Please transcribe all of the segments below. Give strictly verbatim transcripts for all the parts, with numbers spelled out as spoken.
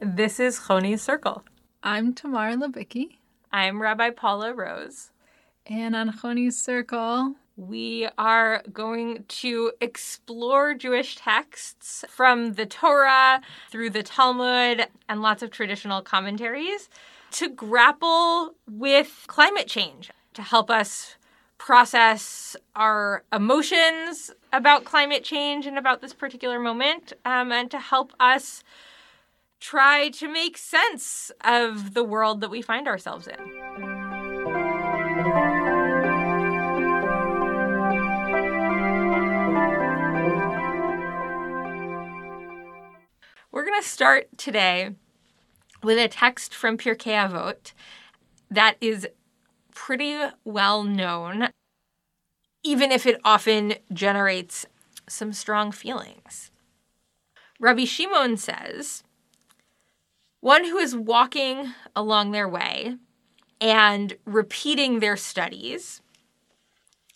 This is Ḥoni's Circle. I'm Tamar Lubicki. I'm Rabbi Paula Rose. And on Ḥoni's Circle, we are going to explore Jewish texts from the Torah through the Talmud and lots of traditional commentaries to grapple with climate change, to help us process our emotions about climate change and about this particular moment, um, and to help us try to make sense of the world that we find ourselves in. We're going to start today with a text from Pirkei Avot that is pretty well known, even if it often generates some strong feelings. Rabbi Shimon says, "One who is walking along their way and repeating their studies,"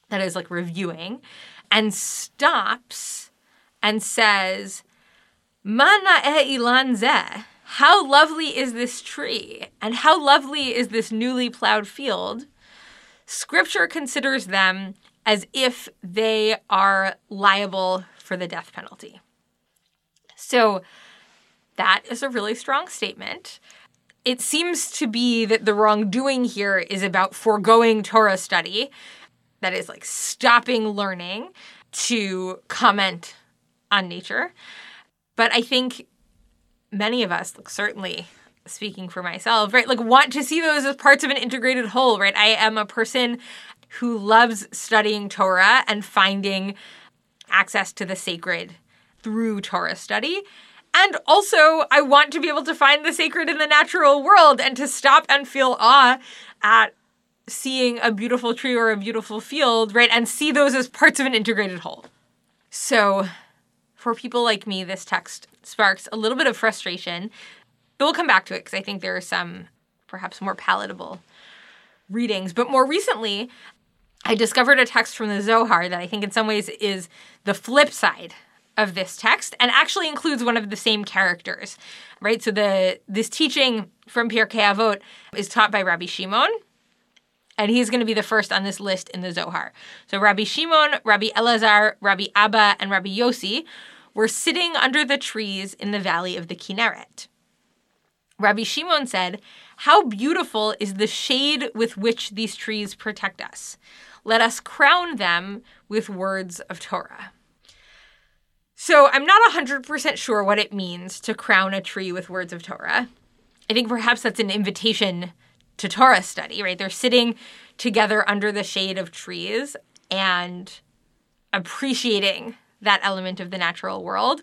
that is like reviewing, "and stops and says, 'Ma na'eh ilan zeh,' how lovely is this tree, and how lovely is this newly plowed field. Scripture considers them as if they are liable for the death penalty." So that is a really strong statement. It seems to be that the wrongdoing here is about foregoing Torah study, that is like stopping learning to comment on nature. But I think many of us, like certainly speaking for myself, right, like want to see those as parts of an integrated whole, right? I am a person who loves studying Torah and finding access to the sacred through Torah study. And also, I want to be able to find the sacred in the natural world and to stop and feel awe at seeing a beautiful tree or a beautiful field, right, and see those as parts of an integrated whole. So for people like me, this text sparks a little bit of frustration, but we'll come back to it because I think there are some perhaps more palatable readings. But more recently, I discovered a text from the Zohar that I think in some ways is the flip side of this text and actually includes one of the same characters, right? So the this teaching from Pirkei Avot is taught by Rabbi Shimon, and he's going to be the first on this list in the Zohar. So Rabbi Shimon, Rabbi Elazar, Rabbi Abba, and Rabbi Yossi were sitting under the trees in the valley of the Kinneret. Rabbi Shimon said, "How beautiful is the shade with which these trees protect us. Let us crown them with words of Torah." So I'm not one hundred percent sure what it means to crown a tree with words of Torah. I think perhaps that's an invitation to Torah study, right? They're sitting together under the shade of trees and appreciating that element of the natural world.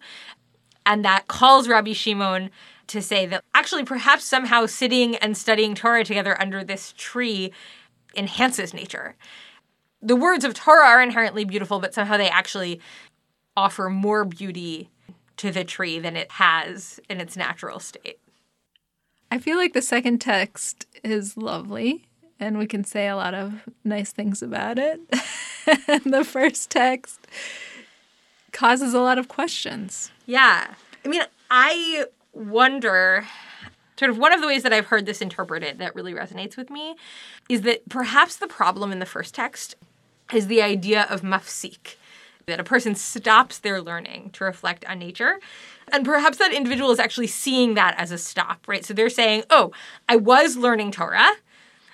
And that calls Rabbi Shimon to say that actually perhaps somehow sitting and studying Torah together under this tree enhances nature. The words of Torah are inherently beautiful, but somehow they actually offer more beauty to the tree than it has in its natural state. I feel like the second text is lovely, and we can say a lot of nice things about it. And the first text causes a lot of questions. Yeah. I mean, I wonder, sort of one of the ways that I've heard this interpreted that really resonates with me is that perhaps the problem in the first text is the idea of mafsik, that a person stops their learning to reflect on nature. And perhaps that individual is actually seeing that as a stop, right? So they're saying, oh, I was learning Torah.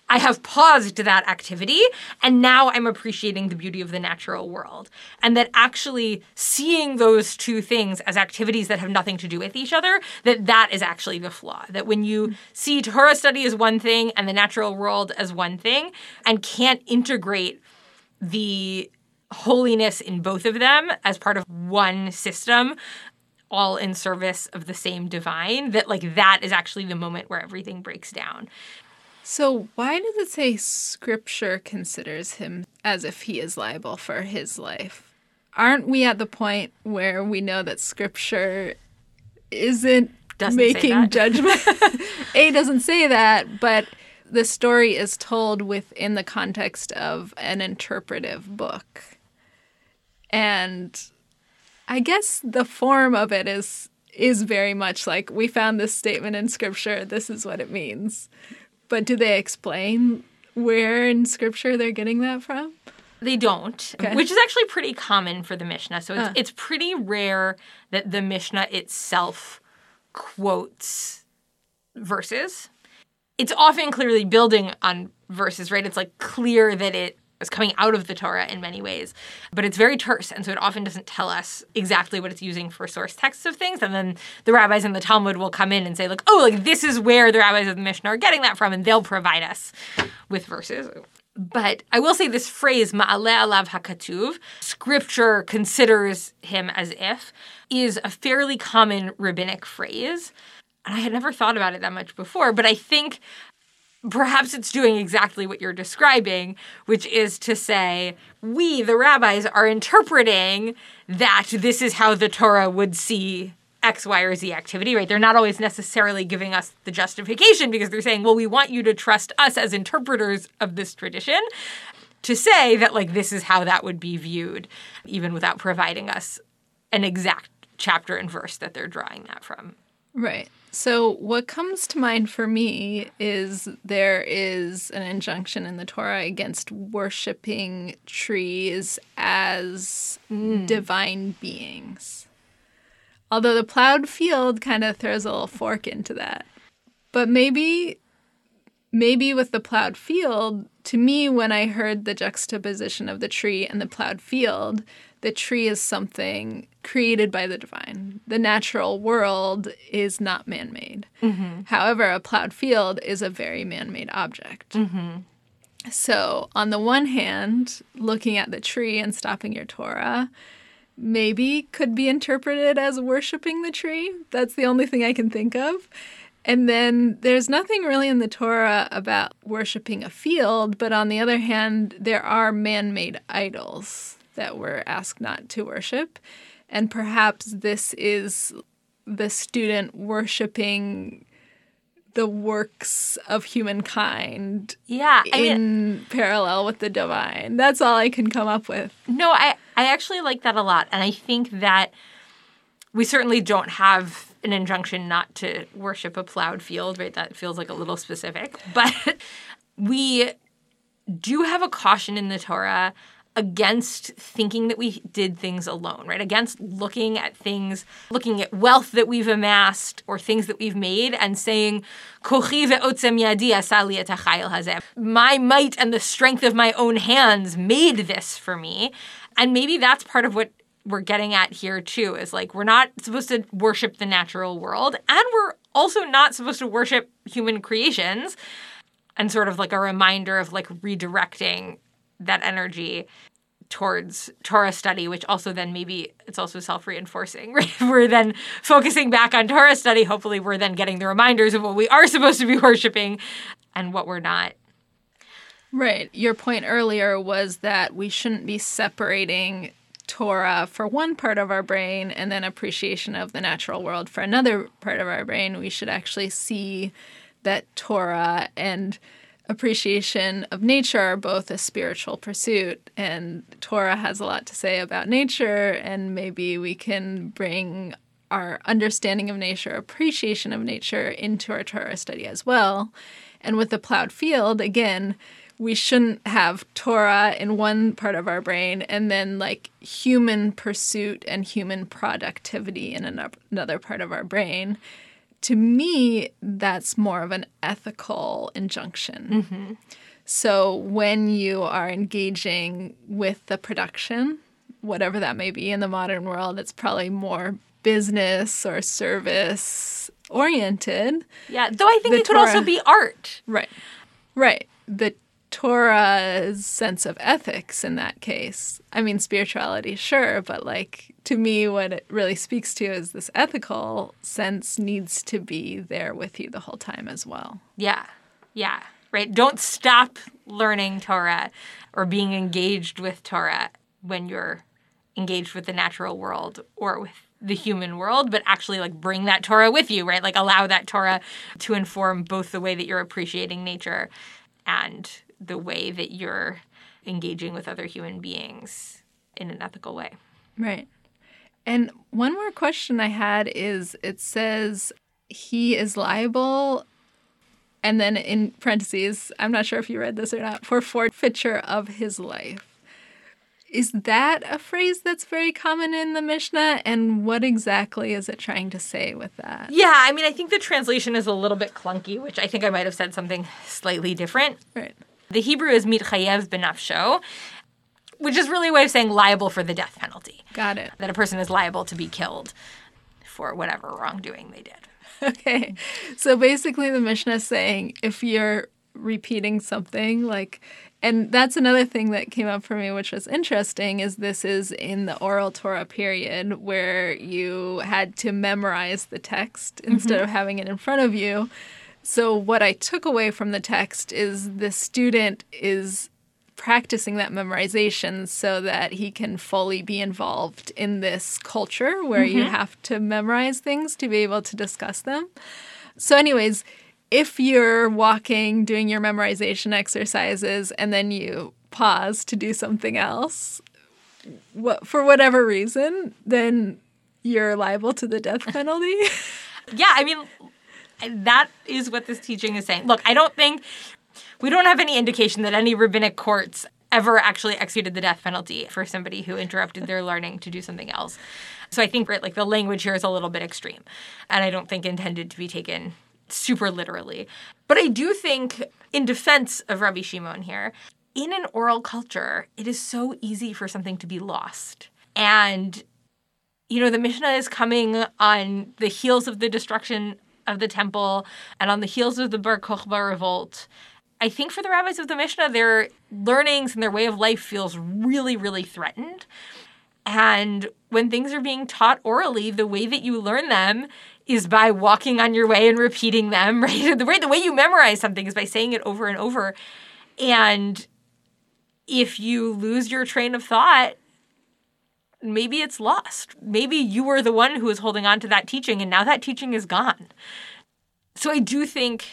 I have paused that activity, and now I'm appreciating the beauty of the natural world. And that actually seeing those two things as activities that have nothing to do with each other, that that is actually the flaw. That when you see Torah study as one thing and the natural world as one thing and can't integrate the holiness in both of them as part of one system, all in service of the same divine, that like that is actually the moment where everything breaks down. So why does it say Scripture considers him as if he is liable for his life? Aren't we at the point where we know that Scripture isn't doesn't making judgment? A, doesn't say that, but the story is told within the context of an interpretive book. And I guess the form of it is is very much like, we found this statement in Scripture, this is what it means. But do they explain where in Scripture they're getting that from? They don't, okay. Which is actually pretty common for the Mishnah. So it's, uh. it's pretty rare that the Mishnah itself quotes verses. It's often clearly building on verses, right? It's like clear that it is coming out of the Torah in many ways, but it's very terse. And so it often doesn't tell us exactly what it's using for source texts of things. And then the rabbis in the Talmud will come in and say, like, oh, like this is where the rabbis of the Mishnah are getting that from, and they'll provide us with verses. But I will say this phrase, ma'aleh alav hakatuv, Scripture considers him as if, is a fairly common rabbinic phrase. And I had never thought about it that much before, but I think perhaps it's doing exactly what you're describing, which is to say, we, the rabbis, are interpreting that this is how the Torah would see X, Y, or Z activity, right? They're not always necessarily giving us the justification because they're saying, well, we want you to trust us as interpreters of this tradition to say that, like, this is how that would be viewed, even without providing us an exact chapter and verse that they're drawing that from. Right. So what comes to mind for me is there is an injunction in the Torah against worshiping trees as mm. divine beings. Although the plowed field kind of throws a little fork into that. But maybe maybe with the plowed field, to me, when I heard the juxtaposition of the tree and the plowed field, the tree is something created by the divine. The natural world is not man-made. Mm-hmm. However, a plowed field is a very man-made object. Mm-hmm. So on the one hand, looking at the tree and stopping your Torah maybe could be interpreted as worshiping the tree. That's the only thing I can think of. And then there's nothing really in the Torah about worshiping a field, but on the other hand, there are man-made idols that we're asked not to worship. And perhaps this is the student worshiping the works of humankind yeah, I in mean, parallel with the divine. That's all I can come up with. No, I, I actually like that a lot. And I think that we certainly don't have an injunction not to worship a plowed field, right? That feels like a little specific. But we do have a caution in the Torah against thinking that we did things alone, right? Against looking at things, looking at wealth that we've amassed or things that we've made and saying, Kochi ve'otzem yadi asa li et ha'chayil hazeh. My might and the strength of my own hands made this for me. And maybe that's part of what we're getting at here too, is like we're not supposed to worship the natural world, and we're also not supposed to worship human creations, and sort of like a reminder of like redirecting that energy towards Torah study, which also then maybe it's also self-reinforcing, right? We're then focusing back on Torah study. Hopefully we're then getting the reminders of what we are supposed to be worshiping and what we're not. Right. Your point earlier was that we shouldn't be separating Torah for one part of our brain and then appreciation of the natural world for another part of our brain. We should actually see that Torah and appreciation of nature are both a spiritual pursuit, and Torah has a lot to say about nature, and maybe we can bring our understanding of nature, appreciation of nature, into our Torah study as well. And with the plowed field, again, we shouldn't have Torah in one part of our brain and then like human pursuit and human productivity in another part of our brain. To me, that's more of an ethical injunction. Mm-hmm. So when you are engaging with the production, whatever that may be in the modern world, it's probably more business or service-oriented. Yeah, though I think the it Torah, could also be art. Right, right. The Torah's sense of ethics in that case. I mean, spirituality, sure, but like, to me, what it really speaks to is this ethical sense needs to be there with you the whole time as well. Yeah, yeah, right. Don't stop learning Torah or being engaged with Torah when you're engaged with the natural world or with the human world, but actually, like, bring that Torah with you, right? Like, allow that Torah to inform both the way that you're appreciating nature and the way that you're engaging with other human beings in an ethical way. Right. And one more question I had is, it says he is liable, and then in parentheses, I'm not sure if you read this or not, for forfeiture of his life. Is that a phrase that's very common in the Mishnah? And what exactly is it trying to say with that? Yeah, I mean, I think the translation is a little bit clunky, which I think I might have said something slightly different. Right. The Hebrew is mitchayev benafsho, which is really a way of saying liable for the death penalty. Got it. That a person is liable to be killed for whatever wrongdoing they did. Okay. So basically the Mishnah is saying if you're repeating something like... And that's another thing that came up for me, which was interesting, is this is in the oral Torah period where you had to memorize the text instead mm-hmm. of having it in front of you. So what I took away from the text is the student is practicing that memorization so that he can fully be involved in this culture where mm-hmm. you have to memorize things to be able to discuss them. So anyways... If you're walking, doing your memorization exercises, and then you pause to do something else, what, for whatever reason, then you're liable to the death penalty? Yeah, I mean, that is what this teaching is saying. Look, I don't think, we don't have any indication that any rabbinic courts ever actually executed the death penalty for somebody who interrupted their learning to do something else. So I think, right, like the language here is a little bit extreme, and I don't think intended to be taken super literally. But I do think, in defense of Rabbi Shimon here, in an oral culture, it is so easy for something to be lost. And, you know, the Mishnah is coming on the heels of the destruction of the temple and on the heels of the Bar Kokhba revolt. I think for the rabbis of the Mishnah, their learnings and their way of life feels really, really threatened. And when things are being taught orally, the way that you learn them is by walking on your way and repeating them, right? The way, the way you memorize something is by saying it over and over. And if you lose your train of thought, maybe it's lost. Maybe you were the one who was holding on to that teaching, and now that teaching is gone. So I do think,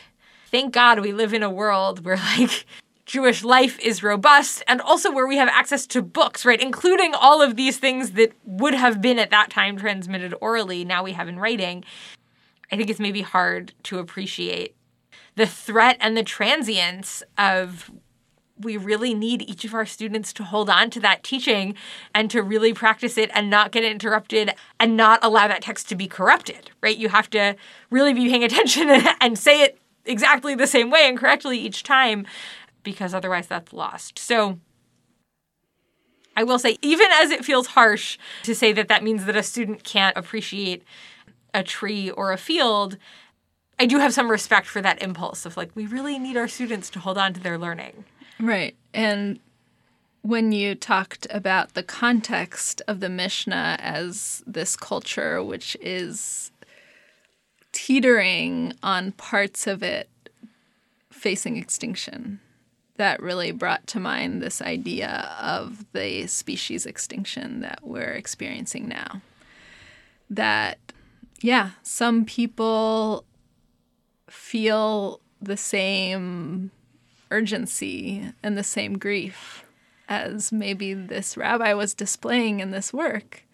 thank God we live in a world where, like, Jewish life is robust, and also where we have access to books, right, including all of these things that would have been at that time transmitted orally, now we have in writing. I think it's maybe hard to appreciate the threat and the transience of we really need each of our students to hold on to that teaching and to really practice it and not get interrupted and not allow that text to be corrupted, right? You have to really be paying attention and say it exactly the same way and correctly each time, because otherwise that's lost. So I will say, even as it feels harsh to say that that means that a student can't appreciate a tree or a field, I do have some respect for that impulse of, like, we really need our students to hold on to their learning. Right. And when you talked about the context of the Mishnah as this culture, which is teetering on parts of it facing extinction, that really brought to mind this idea of the species extinction that we're experiencing now. That, yeah, some people feel the same urgency and the same grief as maybe this rabbi was displaying in this work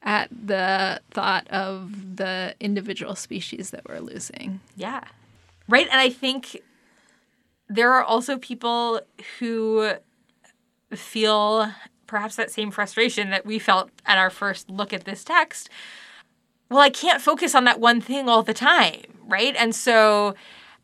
at the thought of the individual species that we're losing. Yeah. Right, and I think... there are also people who feel perhaps that same frustration that we felt at our first look at this text. Well, I can't focus on that one thing all the time, right? And so,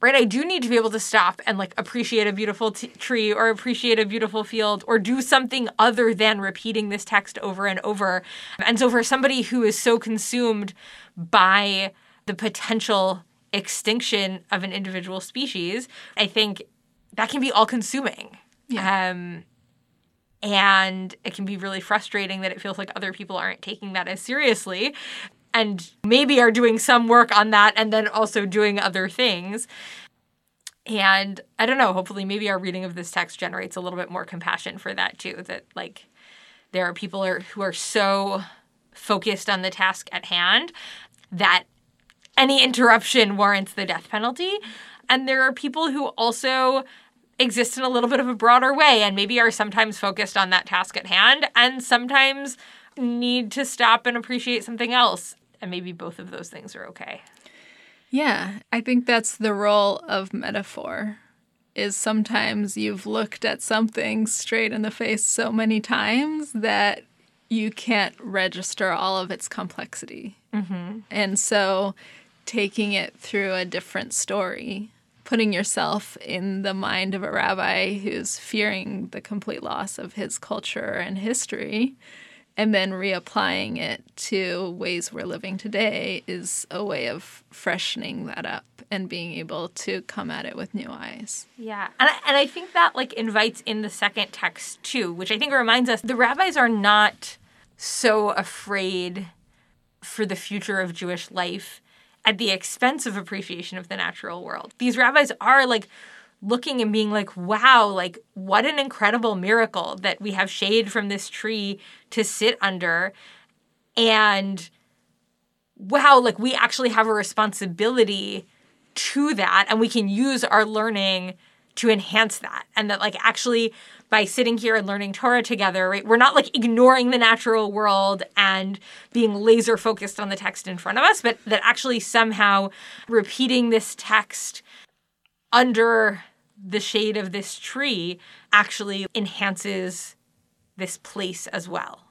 right, I do need to be able to stop and, like, appreciate a beautiful t- tree or appreciate a beautiful field or do something other than repeating this text over and over. And so for somebody who is so consumed by the potential extinction of an individual species, I think that can be all-consuming. Yeah. Um, and it can be really frustrating that it feels like other people aren't taking that as seriously and maybe are doing some work on that and then also doing other things. And I don't know, hopefully maybe our reading of this text generates a little bit more compassion for that too, that, like, there are people are, who are so focused on the task at hand that any interruption warrants the death penalty. And there are people who also exist in a little bit of a broader way and maybe are sometimes focused on that task at hand and sometimes need to stop and appreciate something else. And maybe both of those things are okay. Yeah, I think that's the role of metaphor, is sometimes you've looked at something straight in the face so many times that you can't register all of its complexity. Mm-hmm. And so taking it through a different story, putting yourself in the mind of a rabbi who's fearing the complete loss of his culture and history, and then reapplying it to ways we're living today is a way of freshening that up and being able to come at it with new eyes. Yeah. And I, and I think that, like, invites in the second text, too, which I think reminds us the rabbis are not so afraid for the future of Jewish life at the expense of appreciation of the natural world. These rabbis are, like, looking and being like, wow, like, what an incredible miracle that we have shade from this tree to sit under. And wow, like, we actually have a responsibility to that, and we can use our learning to enhance that. And that, like, actually by sitting here and learning Torah together, right, we're not, like, ignoring the natural world and being laser focused on the text in front of us, but that actually somehow repeating this text under the shade of this tree actually enhances this place as well.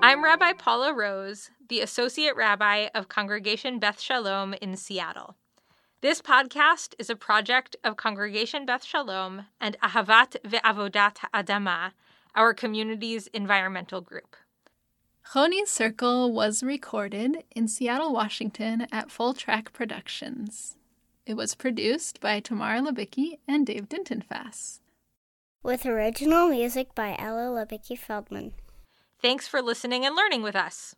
I'm Rabbi Paula Rose, the Associate Rabbi of Congregation Beth Shalom in Seattle. This podcast is a project of Congregation Beth Shalom and Ahavat Ve'avodat Adama, our community's environmental group. Ḥoni's Circle was recorded in Seattle, Washington at Full Track Productions. It was produced by Tamar Lubicki and Dave Dintenfass, with original music by Ella Lubicki Feldman. Thanks for listening and learning with us.